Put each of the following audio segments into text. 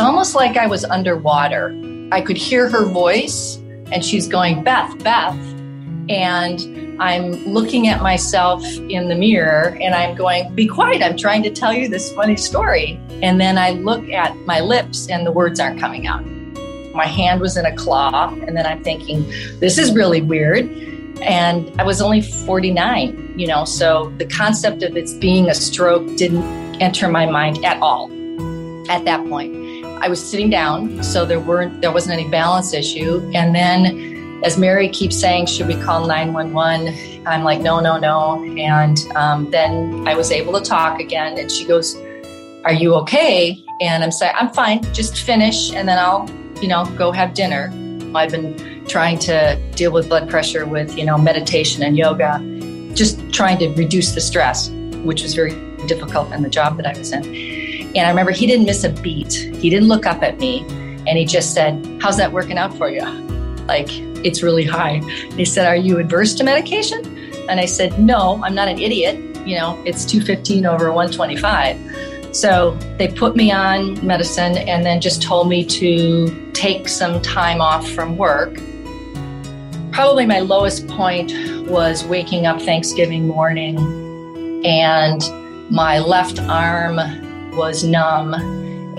It's almost like I was underwater. I could hear her voice and she's going, "Beth, Beth." And I'm looking at myself in the mirror and I'm going, "Be quiet. I'm trying to tell you this funny story." And then I look at my lips and the words aren't coming out. My hand was in a claw. And then I'm thinking, this is really weird. And I was only 49, so the concept of it being a stroke didn't enter my mind at all at that point. I was sitting down, so there wasn't any balance issue. And then, as Mary keeps saying, should we call 911? I'm like, no. And then I was able to talk again. And she goes, "Are you okay?" And I'm saying, "I'm fine. Just finish, and then I'll, go have dinner." I've been trying to deal with blood pressure with, meditation and yoga, just trying to reduce the stress, which was very difficult in the job that I was in. And I remember he didn't miss a beat. He didn't look up at me. And he just said, "How's that working out for you?" Like, "It's really high." And he said, "Are you adverse to medication?" And I said, "No, I'm not an idiot. It's 215 over 125. So they put me on medicine and then just told me to take some time off from work. Probably my lowest point was waking up Thanksgiving morning and my left arm was numb,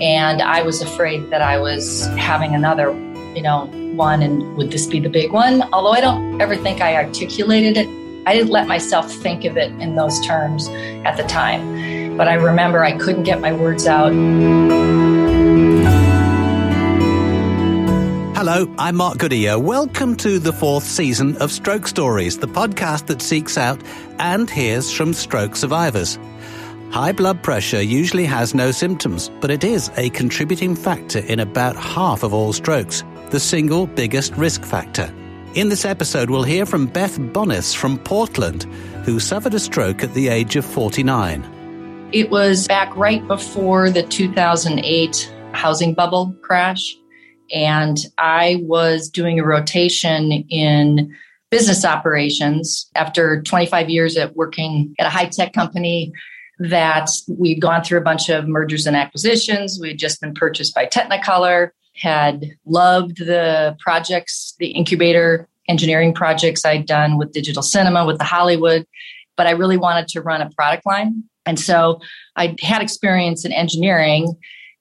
and I was afraid that I was having another, one, and would this be the big one? Although I don't ever think I articulated it. I didn't let myself think of it in those terms at the time, but I remember I couldn't get my words out. Hello, I'm Mark Goodyear. Welcome to the fourth season of Stroke Stories, the podcast that seeks out and hears from stroke survivors. High blood pressure usually has no symptoms, but it is a contributing factor in about half of all strokes, the single biggest risk factor. In this episode, we'll hear from Beth Bonis from Portland, who suffered a stroke at the age of 49. It was back right before the 2008 housing bubble crash, and I was doing a rotation in business operations after 25 years at working at a high-tech company that we'd gone through a bunch of mergers and acquisitions. We'd just been purchased by Technicolor, had loved the projects, the incubator engineering projects I'd done with digital cinema, with the Hollywood, but I really wanted to run a product line. And so I had experience in engineering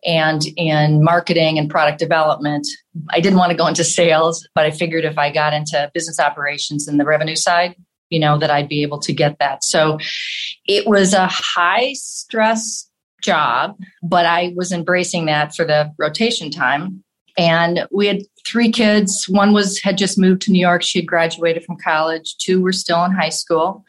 and in marketing and product development. I didn't want to go into sales, but I figured if I got into business operations and the revenue side, that I'd be able to get that. So it was a high stress job, but I was embracing that for the rotation time. And we had three kids. One had just moved to New York. She had graduated from college. Two were still in high school.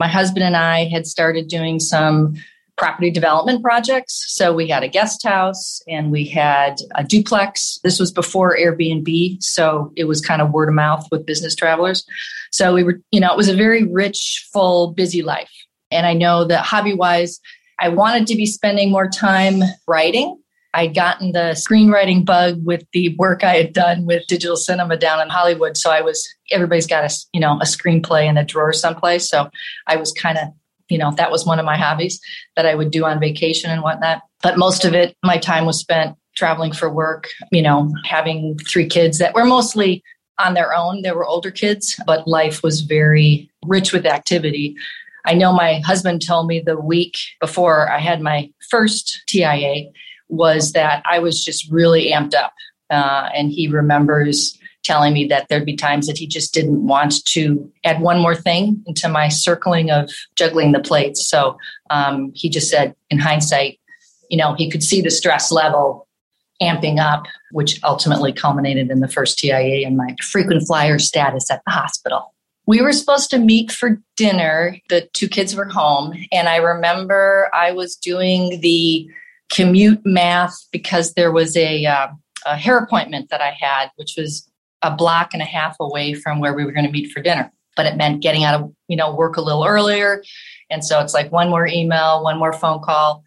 My husband and I had started doing some property development projects. So we had a guest house and we had a duplex. This was before Airbnb. So it was kind of word of mouth with business travelers. So we were, it was a very rich, full, busy life. And I know that hobby-wise, I wanted to be spending more time writing. I'd gotten the screenwriting bug with the work I had done with digital cinema down in Hollywood. So everybody's got a screenplay in a drawer someplace. So I was kind of, that was one of my hobbies that I would do on vacation and whatnot. But most of it, my time was spent traveling for work, having three kids that were mostly on their own. They were older kids, but life was very rich with activity. I know my husband told me the week before I had my first TIA was that I was just really amped up. And he remembers telling me that there'd be times that he just didn't want to add one more thing into my circling of juggling the plates. So he just said, in hindsight, he could see the stress level amping up, which ultimately culminated in the first TIA and my frequent flyer status at the hospital. We were supposed to meet for dinner. The two kids were home. And I remember I was doing the commute math because there was a hair appointment that I had, which was a block and a half away from where we were going to meet for dinner. But it meant getting out of, work a little earlier. And so it's like one more email, one more phone call.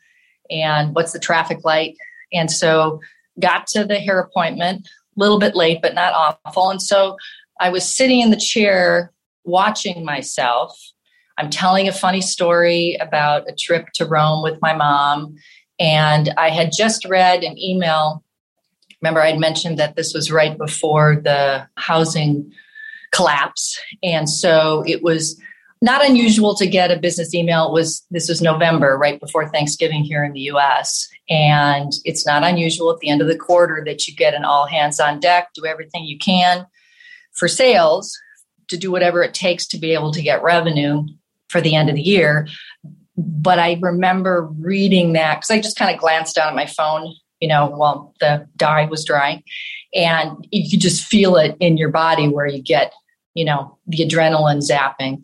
And what's the traffic light? And so got to the hair appointment a little bit late, but not awful. And so I was sitting in the chair watching myself. I'm telling a funny story about a trip to Rome with my mom. And I had just read an email Remember, I'd mentioned that this was right before the housing collapse. And so it was not unusual to get a business email. This was November, right before Thanksgiving here in the US. And it's not unusual at the end of the quarter that you get an all hands on deck, do everything you can for sales, to do whatever it takes to be able to get revenue for the end of the year. But I remember reading that because I just kind of glanced down at my phone, while the dye was drying, and you could just feel it in your body where you get, the adrenaline zapping.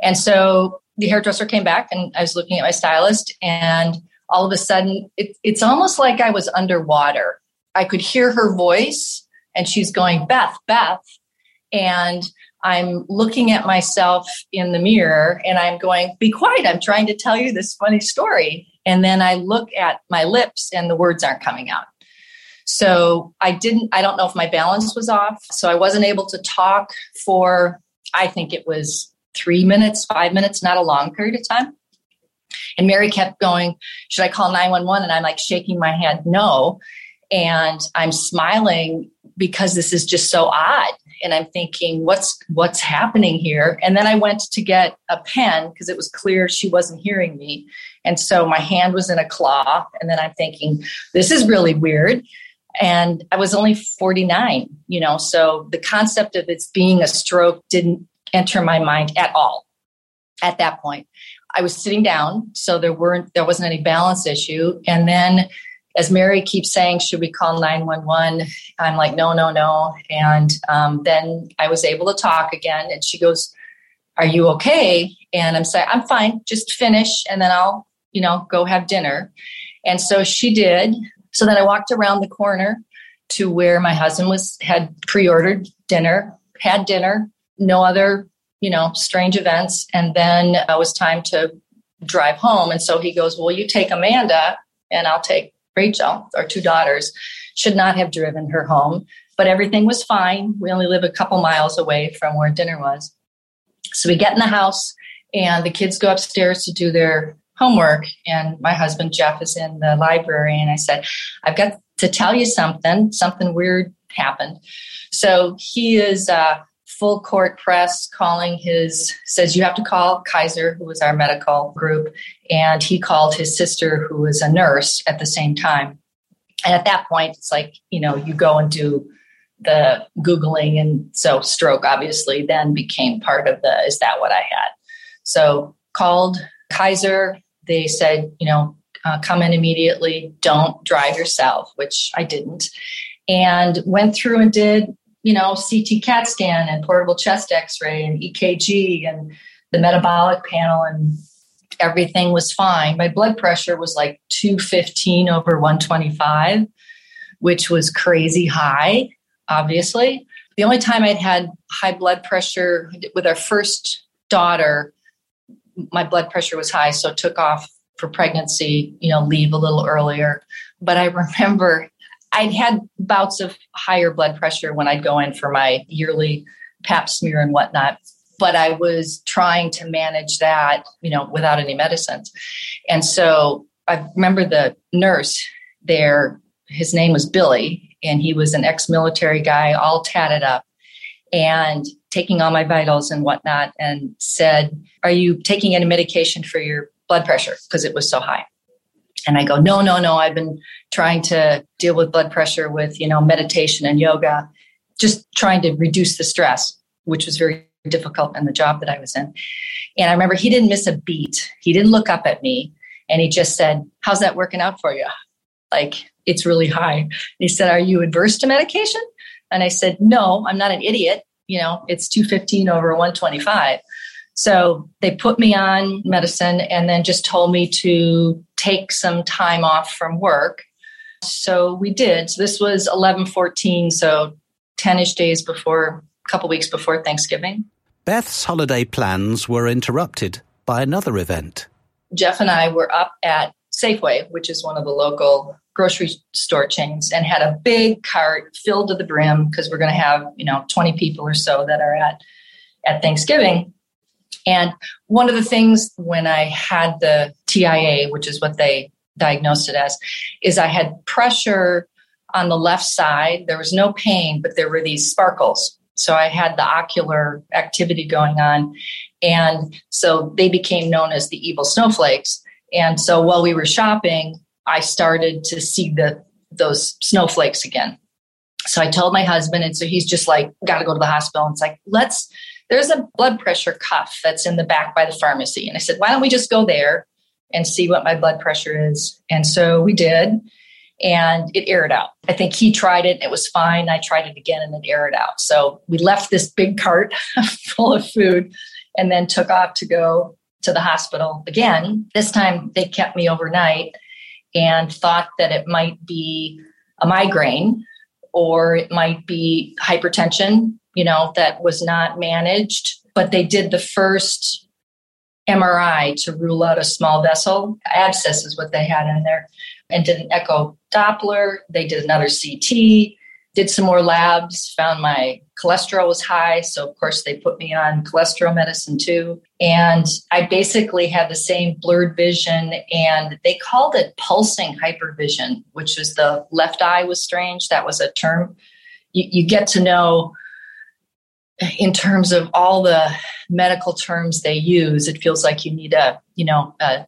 And so the hairdresser came back and I was looking at my stylist, and all of a sudden it's almost like I was underwater. I could hear her voice and she's going, "Beth, Beth." And I'm looking at myself in the mirror and I'm going, "Be quiet. I'm trying to tell you this funny story." And then I look at my lips and the words aren't coming out. So I don't know if my balance was off. So I wasn't able to talk for, I think it was 5 minutes, not a long period of time. And Mary kept going, "Should I call 911? And I'm like shaking my head, no. And I'm smiling because this is just so odd. And I'm thinking, what's happening here? And then I went to get a pen because it was clear she wasn't hearing me. And so my hand was in a claw. And then I'm thinking, this is really weird. And I was only 49, so the concept of it's being a stroke didn't enter my mind at all at that point. I was sitting down, so there wasn't any balance issue. And then as Mary keeps saying, "Should we call 911?" I'm like, no. And then I was able to talk again. And she goes, "Are you okay?" And I'm saying, "I'm fine. Just finish. And then I'll, go have dinner." And so she did. So then I walked around the corner to where my husband had pre-ordered dinner, had dinner, no other, strange events. And then it was time to drive home. And so he goes, "Well, you take Amanda and I'll take Rachel," our two daughters. Should not have driven her home, but everything was fine. We only live a couple miles away from where dinner was. So we get in the house and the kids go upstairs to do their homework. And my husband, Jeff, is in the library. And I said, "I've got to tell you something. Something weird happened." So he is full court press calling says you have to call Kaiser, who was our medical group. And he called his sister, who was a nurse, at the same time. And at that point, it's like, you go and do the Googling. And so stroke obviously then became part of the, is that what I had? So called Kaiser. They said, come in immediately. Don't drive yourself, which I didn't. And went through and did CT CAT scan and portable chest x-ray and EKG and the metabolic panel, and everything was fine. My blood pressure was like 215 over 125, which was crazy high, obviously. The only time I'd had high blood pressure with our first daughter, my blood pressure was high, so took off for pregnancy, leave a little earlier. But I remember I'd had bouts of higher blood pressure when I'd go in for my yearly pap smear and whatnot, but I was trying to manage that, without any medicines. And so I remember the nurse there, his name was Billy, and he was an ex-military guy, all tatted up, and taking all my vitals and whatnot, and said, "Are you taking any medication for your blood pressure?" Because it was so high. And I go, no, I've been trying to deal with blood pressure with, meditation and yoga, just trying to reduce the stress, which was very difficult in the job that I was in. And I remember he didn't miss a beat. He didn't look up at me. And he just said, "How's that working out for you? Like, it's really high." And he said, "Are you adverse to medication?" And I said, "No, I'm not an idiot. It's 215 over 125. So they put me on medicine and then just told me to take some time off from work. So we did. So this was 11/14, so 10-ish days before, a couple weeks before Thanksgiving. Beth's holiday plans were interrupted by another event. Jeff and I were up at Safeway, which is one of the local grocery store chains, and had a big cart filled to the brim because we're going to have, 20 people or so that are at Thanksgiving. And one of the things when I had the TIA, which is what they diagnosed it as, is I had pressure on the left side. There was no pain, but there were these sparkles. So I had the ocular activity going on. And so they became known as the evil snowflakes. And so while we were shopping, I started to see those snowflakes again. So I told my husband, and so he's just like, got to go to the hospital. And it's like, there's a blood pressure cuff that's in the back by the pharmacy. And I said, why don't we just go there and see what my blood pressure is? And so we did, and it aired out. I think he tried it. It was fine. I tried it again, and it aired out. So we left this big cart full of food and then took off to go to the hospital again. This time they kept me overnight and thought that it might be a migraine or it might be hypertension, that was not managed. But they did the first MRI to rule out a small vessel. Abscess is what they had in there. And did an echo Doppler. They did another CT, did some more labs, found my cholesterol was high. So, of course, they put me on cholesterol medicine too. And I basically had the same blurred vision, and they called it pulsing hypervision, which was the left eye was strange. That was a term. You get to know in terms of all the medical terms they use. It feels like you need a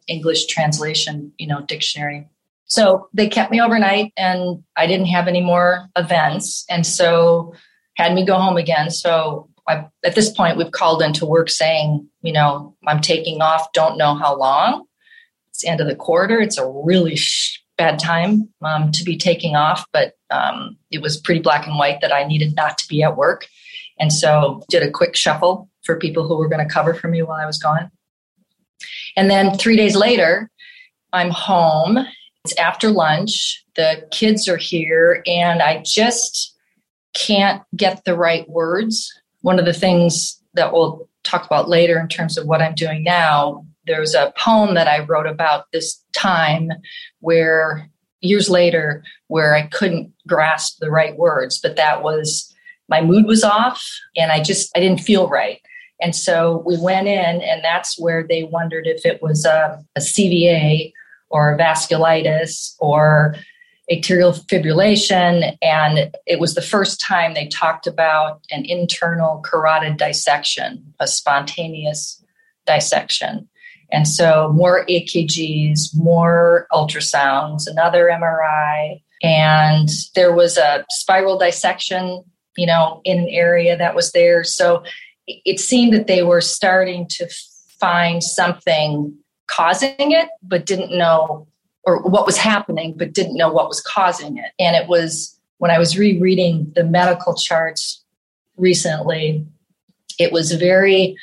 English translation, dictionary. So they kept me overnight, and I didn't have any more events, and so had me go home again. So at this point, we've called into work saying, I'm taking off, don't know how long. It's the end of the quarter. It's a really bad time to be taking off, but it was pretty black and white that I needed not to be at work. And so did a quick shuffle for people who were going to cover for me while I was gone. And then 3 days later, I'm home. It's after lunch. The kids are here, and I just can't get the right words. One of the things that we'll talk about later in terms of what I'm doing now, there's a poem that I wrote about this time where years later where I couldn't grasp the right words, but that was my mood was off and I didn't feel right. And so we went in, and that's where they wondered if it was a CVA or a vasculitis or atrial fibrillation. And it was the first time they talked about an internal carotid dissection, a spontaneous dissection. And so more EKGs, more ultrasounds, another MRI. And there was a spiral dissection, in an area that was there. So it seemed that they were starting to find something causing it, but didn't know, or what was happening, but didn't know what was causing it. And it was when I was rereading the medical charts recently, it was very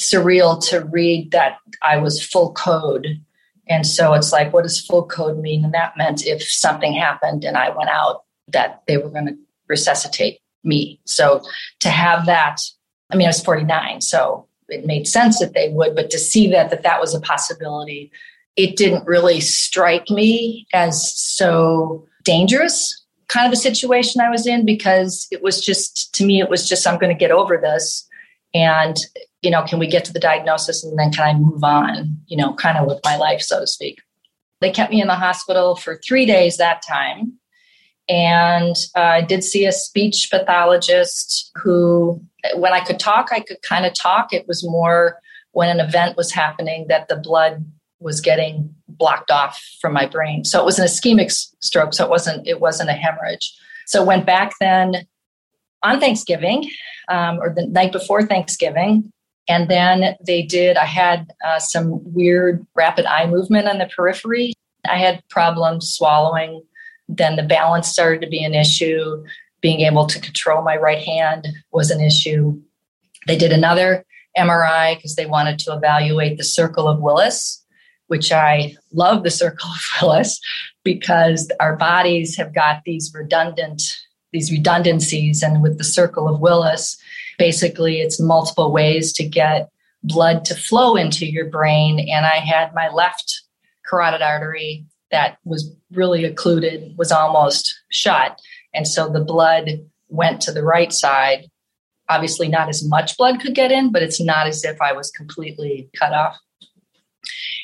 surreal to read that I was full code. And so it's like, what does full code mean? And that meant if something happened and I went out, that they were going to resuscitate me. So to have that, I was 49, so it made sense that they would, but to see that was a possibility, it didn't really strike me as so dangerous kind of a situation I was in, because it was just, I'm going to get over this. And, can we get to the diagnosis, and then can I move on, kind of with my life, so to speak. They kept me in the hospital for 3 days that time. And I did see a speech pathologist who, when I could talk, I could kind of talk. It was more when an event was happening that the blood was getting blocked off from my brain. So it was an ischemic stroke. So it wasn't a hemorrhage. So went back then on Thanksgiving or the night before Thanksgiving. And then I had some weird rapid eye movement on the periphery. I had problems swallowing. Then the balance started to be an issue. Being able to control my right hand was an issue. They did another MRI because they wanted to evaluate the circle of Willis, which I love the circle of Willis because our bodies have got these redundancies. And with the circle of Willis, basically it's multiple ways to get blood to flow into your brain. And I had my left carotid artery that was really occluded, was almost shut. And so the blood went to the right side. Obviously not as much blood could get in, but it's not as if I was completely cut off.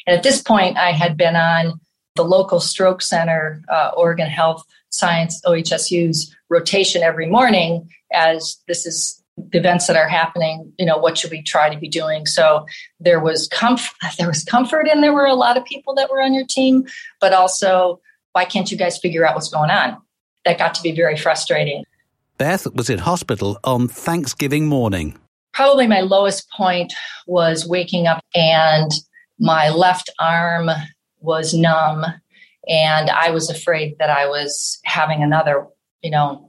And at this point, I had been on the local stroke center, Oregon Health Science OHSU's rotation every morning as this is the events that are happening, you know, what should we try to be doing? So there was comfort, and there were a lot of people that were on your team, but also, why can't you guys figure out what's going on? That got to be very frustrating. Beth was in hospital on Thanksgiving morning. Probably my lowest point was waking up and my left arm was numb. And I was afraid that I was having another,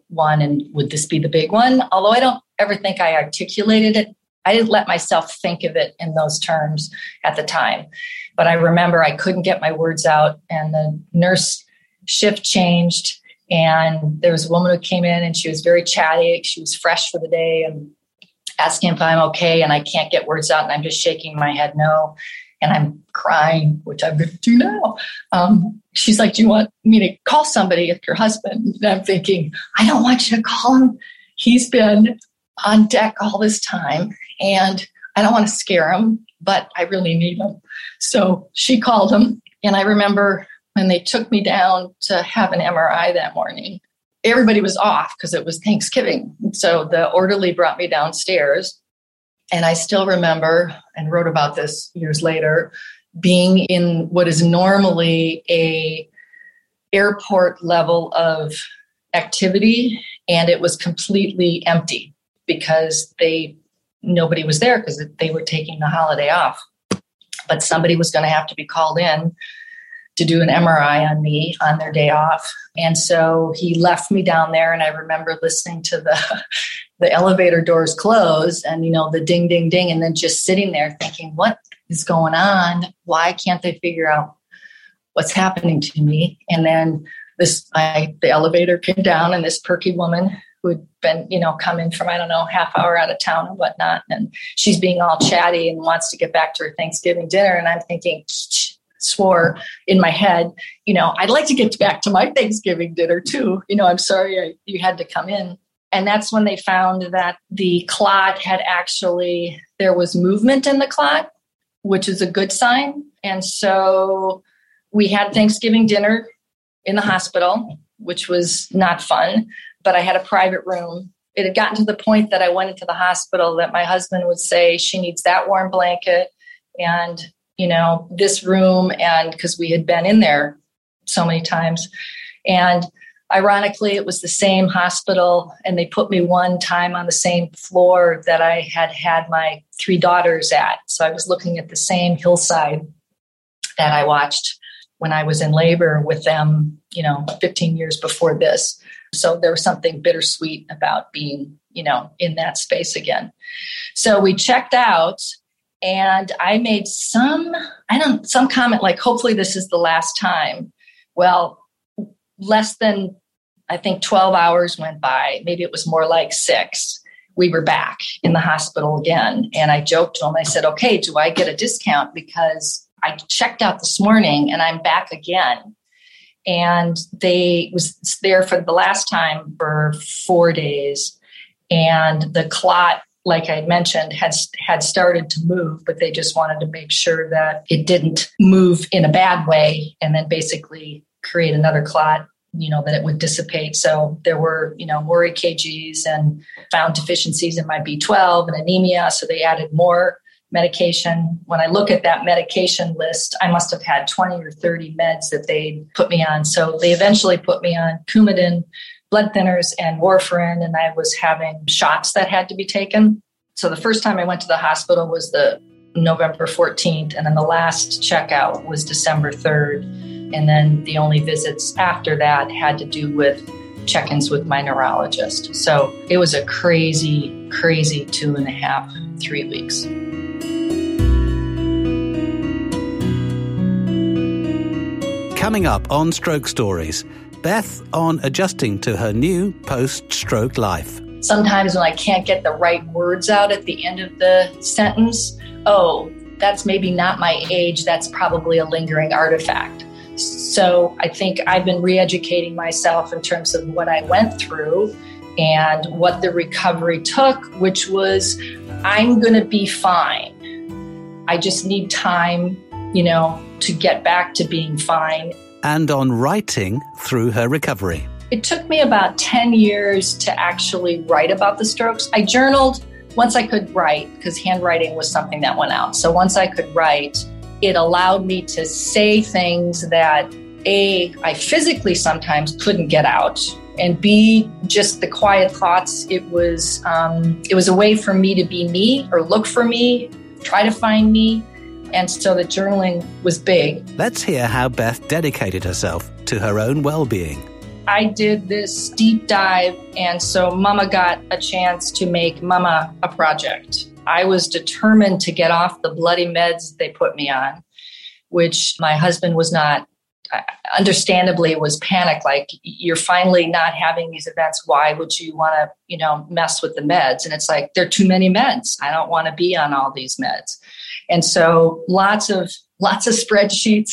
one, and would this be the big one? Although I don't ever think I articulated it. I didn't let myself think of it in those terms at the time. But I remember I couldn't get my words out, and the nurse shift changed, and there was a woman who came in, and she was very chatty. She was fresh for the day and asking if I'm okay, and I can't get words out, and I'm just shaking my head no. And I'm crying, which I'm going to do now. She's like, do you want me to call somebody, if your husband? And I'm thinking, I don't want you to call him. He's been on deck all this time, and I don't want to scare him, but I really need him. So she called him. And I remember when they took me down to have an MRI that morning, everybody was off because it was Thanksgiving. So the orderly brought me downstairs. And I still remember, and wrote about this years later, being in what is normally a airport level of activity, and it was completely empty because nobody was there because they were taking the holiday off. But somebody was going to have to be called in to do an MRI on me on their day off. And so he left me down there, and I remember listening to the elevator doors close and, the ding, ding, ding, and then just sitting there thinking, what is going on? Why can't they figure out what's happening to me? And then the elevator came down, and this perky woman who had been, coming from, I don't know, half hour out of town and whatnot. And she's being all chatty and wants to get back to her Thanksgiving dinner. And I'm thinking, swore in my head, I'd like to get back to my Thanksgiving dinner too. I'm sorry you had to come in. And that's when they found that the clot had actually, there was movement in the clot, which is a good sign. And so we had Thanksgiving dinner in the hospital, which was not fun, but I had a private room. It had gotten to the point that I went into the hospital that my husband would say, she needs that warm blanket and, this room. And because we had been in there so many times, and ironically, it was the same hospital, and they put me one time on the same floor that I had my three daughters at. So I was looking at the same hillside that I watched when I was in labor with them, 15 years before this. So there was something bittersweet about being, in that space again. So we checked out, and I made some comment like, hopefully this is the last time. Well, less than, I think, 12 hours went by. Maybe it was more like 6. We were back in the hospital again. And I joked to him. I said, okay, do I get a discount? Because I checked out this morning and I'm back again. And they was there for the last time for 4 days. And the clot, like I mentioned, had started to move, but they just wanted to make sure that it didn't move in a bad way. And then basically create another clot, that it would dissipate. So there were, more EKGs and found deficiencies in my B12 and anemia. So they added more medication. When I look at that medication list, I must have had 20 or 30 meds that they put me on. So they eventually put me on Coumadin, blood thinners, and warfarin, and I was having shots that had to be taken. So the first time I went to the hospital was the November 14th, and then the last checkout was December 3rd. And then the only visits after that had to do with check-ins with my neurologist. So it was a crazy, crazy 3 weeks. Coming up on Stroke Stories, Beth on adjusting to her new post-stroke life. Sometimes when I can't get the right words out at the end of the sentence, that's maybe not my age, that's probably a lingering artifact. So I think I've been re-educating myself in terms of what I went through and what the recovery took, which was, I'm going to be fine. I just need time, to get back to being fine. And on writing through her recovery. It took me about 10 years to actually write about the strokes. I journaled once I could write, because handwriting was something that went out. So once I could write, it allowed me to say things that A, I physically sometimes couldn't get out, and B, just the quiet thoughts. It was a way for me to be me, or look for me, try to find me. And so the journaling was big. Let's hear how Beth dedicated herself to her own well-being. I did this deep dive, and so Mama got a chance to make Mama a project. I was determined to get off the bloody meds they put me on, which my husband was not, understandably was panicked, like, you're finally not having these events. Why would you want to, mess with the meds? And it's like, there are too many meds. I don't want to be on all these meds. And so lots of spreadsheets,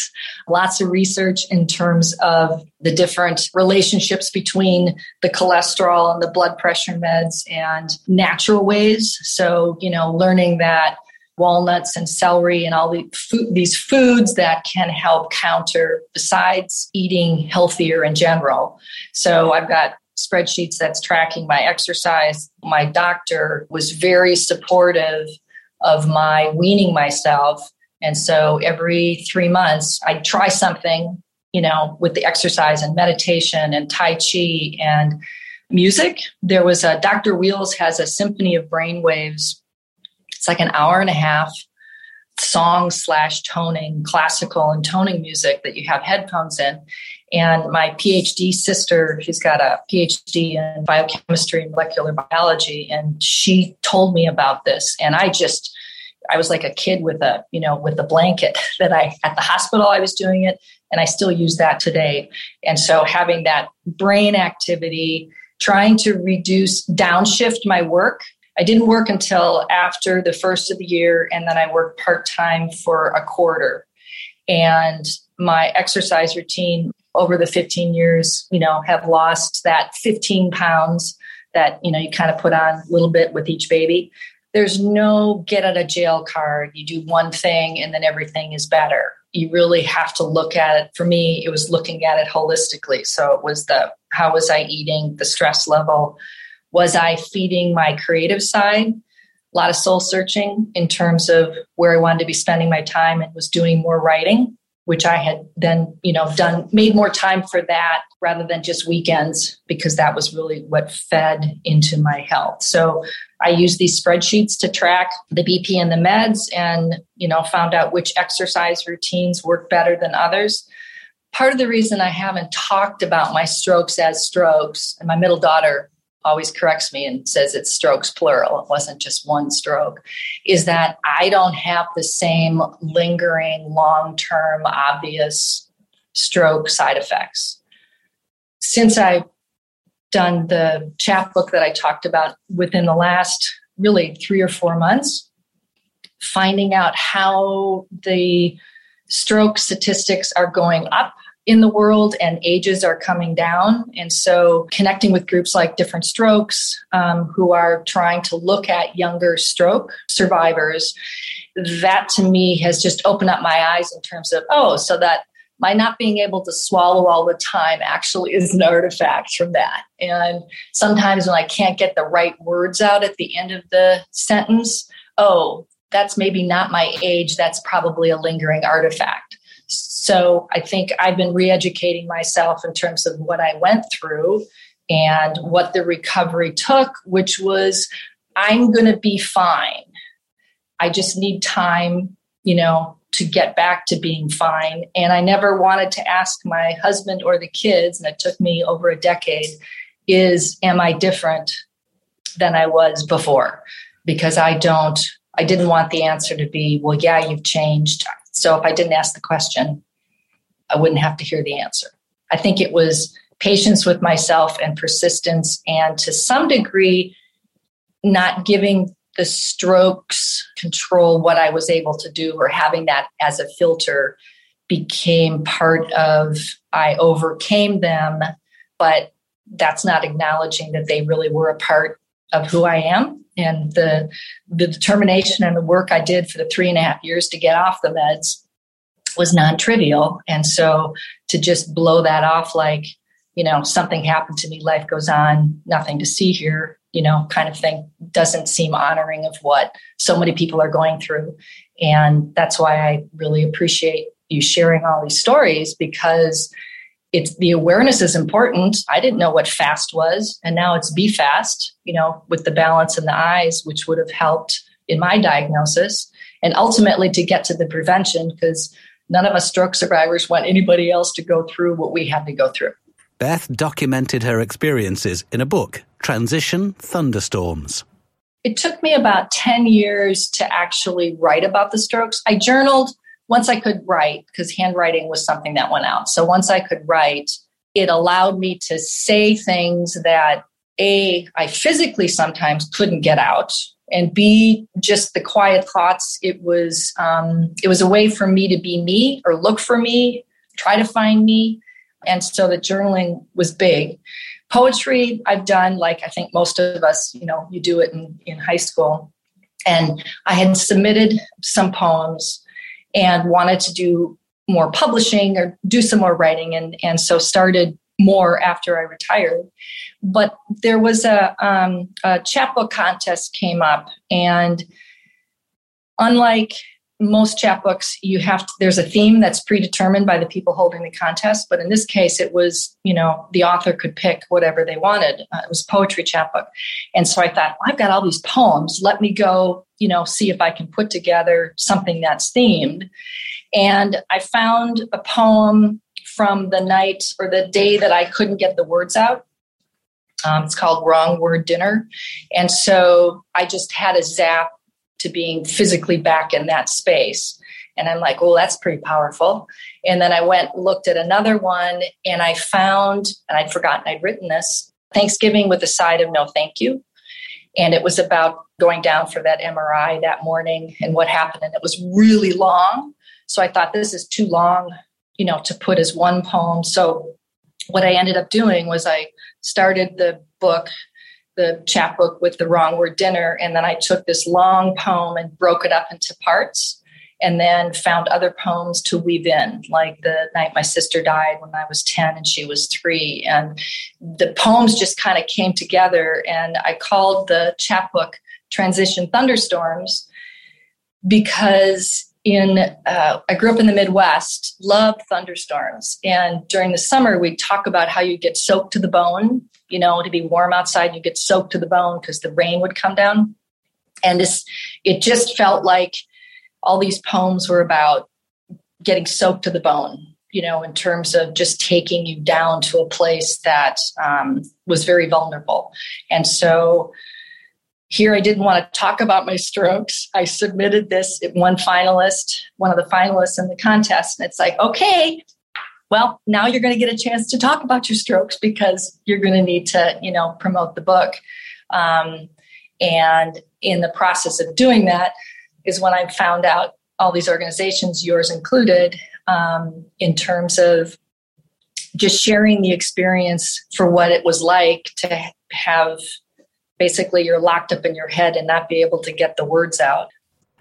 lots of research in terms of the different relationships between the cholesterol and the blood pressure meds and natural ways. So, learning that walnuts and celery and all these foods that can help counter, besides eating healthier in general. So I've got spreadsheets that's tracking my exercise. My doctor was very supportive of my weaning myself. And so every 3 months, I try something, with the exercise and meditation and Tai Chi and music. There was Dr. Wheels has a symphony of brainwaves. It's like an hour and a half song / toning, classical and toning music that you have headphones in. And my PhD sister, she's got a PhD in biochemistry and molecular biology, and she told me about this. And I was like a kid with a blanket that at the hospital, I was doing it, and I still use that today. And so having that brain activity, trying to downshift my work. I didn't work until after the first of the year, and then I worked part-time for a quarter. And my exercise routine over the 15 years, have lost that 15 pounds that, you kind of put on a little bit with each baby. There's no get out of jail card. You do one thing and then everything is better. You really have to look at it. For me, it was looking at it holistically. So it was how was I eating, the stress level. Was I feeding my creative side? A lot of soul searching in terms of where I wanted to be spending my time, and was doing more writing, which I had then, made more time for that rather than just weekends, because that was really what fed into my health. So I used these spreadsheets to track the BP and the meds, and, found out which exercise routines work better than others. Part of the reason I haven't talked about my strokes as strokes, and my middle daughter always corrects me and says it's strokes plural, it wasn't just one stroke, is that I don't have the same lingering, long-term, obvious stroke side effects. Since I've done the chapbook that I talked about, within the last really 3 or 4 months, finding out how the stroke statistics are going up in the world and ages are coming down. And so connecting with groups like Different Strokes, who are trying to look at younger stroke survivors, that to me has just opened up my eyes in terms of, so that my not being able to swallow all the time actually is an artifact from that. And sometimes when I can't get the right words out at the end of the sentence, that's maybe not my age. That's probably a lingering artifact. So I think I've been re-educating myself in terms of what I went through and what the recovery took, which was, I'm going to be fine. I just need time, to get back to being fine. And I never wanted to ask my husband or the kids, and it took me over a decade, am I different than I was before? Because I didn't want the answer to be, well, yeah, you've changed. So if I didn't ask the question, I wouldn't have to hear the answer. I think it was patience with myself and persistence, and to some degree, not giving the strokes control what I was able to do, or having that as a filter became part of, I overcame them, but that's not acknowledging that they really were a part of who I am. And the determination and the work I did for the 3.5 years to get off the meds was non-trivial. And so to just blow that off, like, you know, something happened to me, life goes on, nothing to see here, you know, kind of thing doesn't seem honoring of what so many people are going through. And that's why I really appreciate you sharing all these stories, because it's the awareness is important. I didn't know what FAST was, and now it's BFAST, you know, with the balance in the eyes, which would have helped in my diagnosis. And ultimately to get to the prevention, because none of us stroke survivors want anybody else to go through what we had to go through. Beth documented her experiences in a book, Transition Thunderstorms. It took me about 10 years to actually write about the strokes. I journaled once I could write, because handwriting was something that went out. So once I could write, it allowed me to say things that A, I physically sometimes couldn't get out, and B, just the quiet thoughts. It was a way for me to be me or look for me, try to find me. And so the journaling was big. Poetry I've done, like I think most of us, you know, you do it in high school. And I had submitted some poems and wanted to do more publishing or do some more writing. And so started more after I retired. But there was a chapbook contest came up. And unlike most chapbooks, you have to, there's a theme that's predetermined by the people holding the contest. But in this case, it was, you know, the author could pick whatever they wanted. It was poetry chapbook. And so I thought, well, I've got all these poems. Let me go, you know, see if I can put together something that's themed. And I found a poem from the night or the day that I couldn't get the words out. It's called Wrong Word Dinner. And so I just had a zap to being physically back in that space. And I'm like, oh, that's pretty powerful. And then I went, looked at another one, and I found, and I'd forgotten I'd written this, Thanksgiving with a Side of No Thank You. And it was about going down for that MRI that morning and what happened. And it was really long. So I thought, this is too long, you know, to put as one poem. So what I ended up doing was I started the book, the chapbook, with the Wrong Word Dinner. And then I took this long poem and broke it up into parts, and then found other poems to weave in, like the night my sister died when I was 10 and she was 3. And the poems just kind of came together. And I called the chapbook Transition Thunderstorms because I grew up in the Midwest, loved thunderstorms. And during the summer, we'd talk about how you get soaked to the bone, you know, to be warm outside, you get soaked to the bone because the rain would come down. And it just felt like all these poems were about getting soaked to the bone, you know, in terms of just taking you down to a place that was very vulnerable. And so here, I didn't want to talk about my strokes. I submitted this at one of the finalists in the contest. And it's like, okay, well, now you're going to get a chance to talk about your strokes because you're going to need to, you know, promote the book. And in the process of doing that is when I found out all these organizations, yours included, in terms of just sharing the experience for what it was like to have. Basically, you're locked up in your head and not be able to get the words out.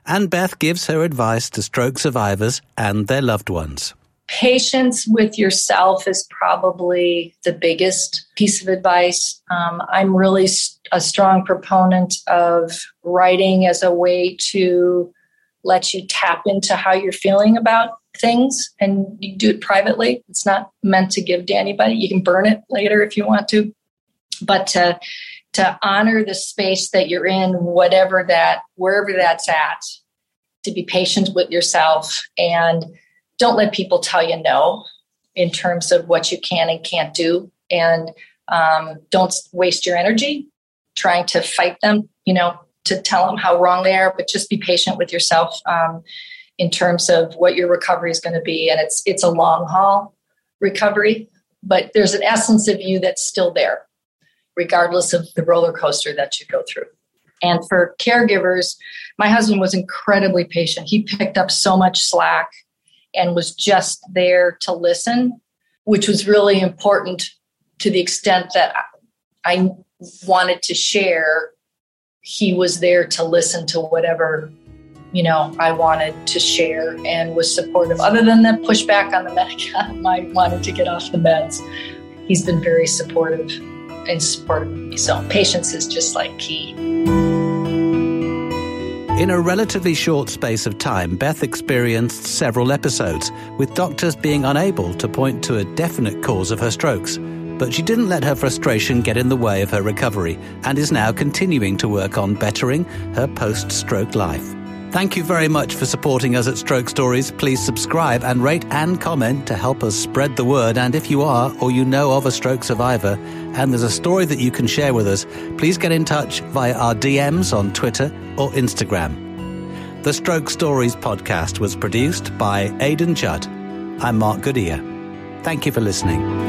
And Beth gives her advice to stroke survivors and their loved ones. Patience with yourself is probably the biggest piece of advice. I'm really a strong proponent of writing as a way to let you tap into how you're feeling about things. And you do it privately. It's not meant to give to anybody. You can burn it later if you want to. But to honor the space that you're in, wherever that's at, to be patient with yourself and don't let people tell you no in terms of what you can and can't do. And don't waste your energy trying to fight them, you know, to tell them how wrong they are, but just be patient with yourself in terms of what your recovery is going to be. And it's a long haul recovery, but there's an essence of you that's still there, regardless of the roller coaster that you go through. And for caregivers, my husband was incredibly patient. He picked up so much slack and was just there to listen, which was really important to the extent that I wanted to share. He was there to listen to whatever, you know, I wanted to share and was supportive. Other than the pushback on the medic, I wanted to get off the meds. he's been very supportive and supportive of me. So patience is just like key. In a relatively short space of time, Beth experienced several episodes, with doctors being unable to point to a definite cause of her strokes. But she didn't let her frustration get in the way of her recovery and is now continuing to work on bettering her post-stroke life. Thank you very much for supporting us at Stroke Stories. Please subscribe and rate and comment to help us spread the word. And if you are or you know of a stroke survivor and there's a story that you can share with us, please get in touch via our DMs on Twitter or Instagram. The Stroke Stories podcast was produced by Aidan Judd. I'm Mark Goodyear. Thank you for listening.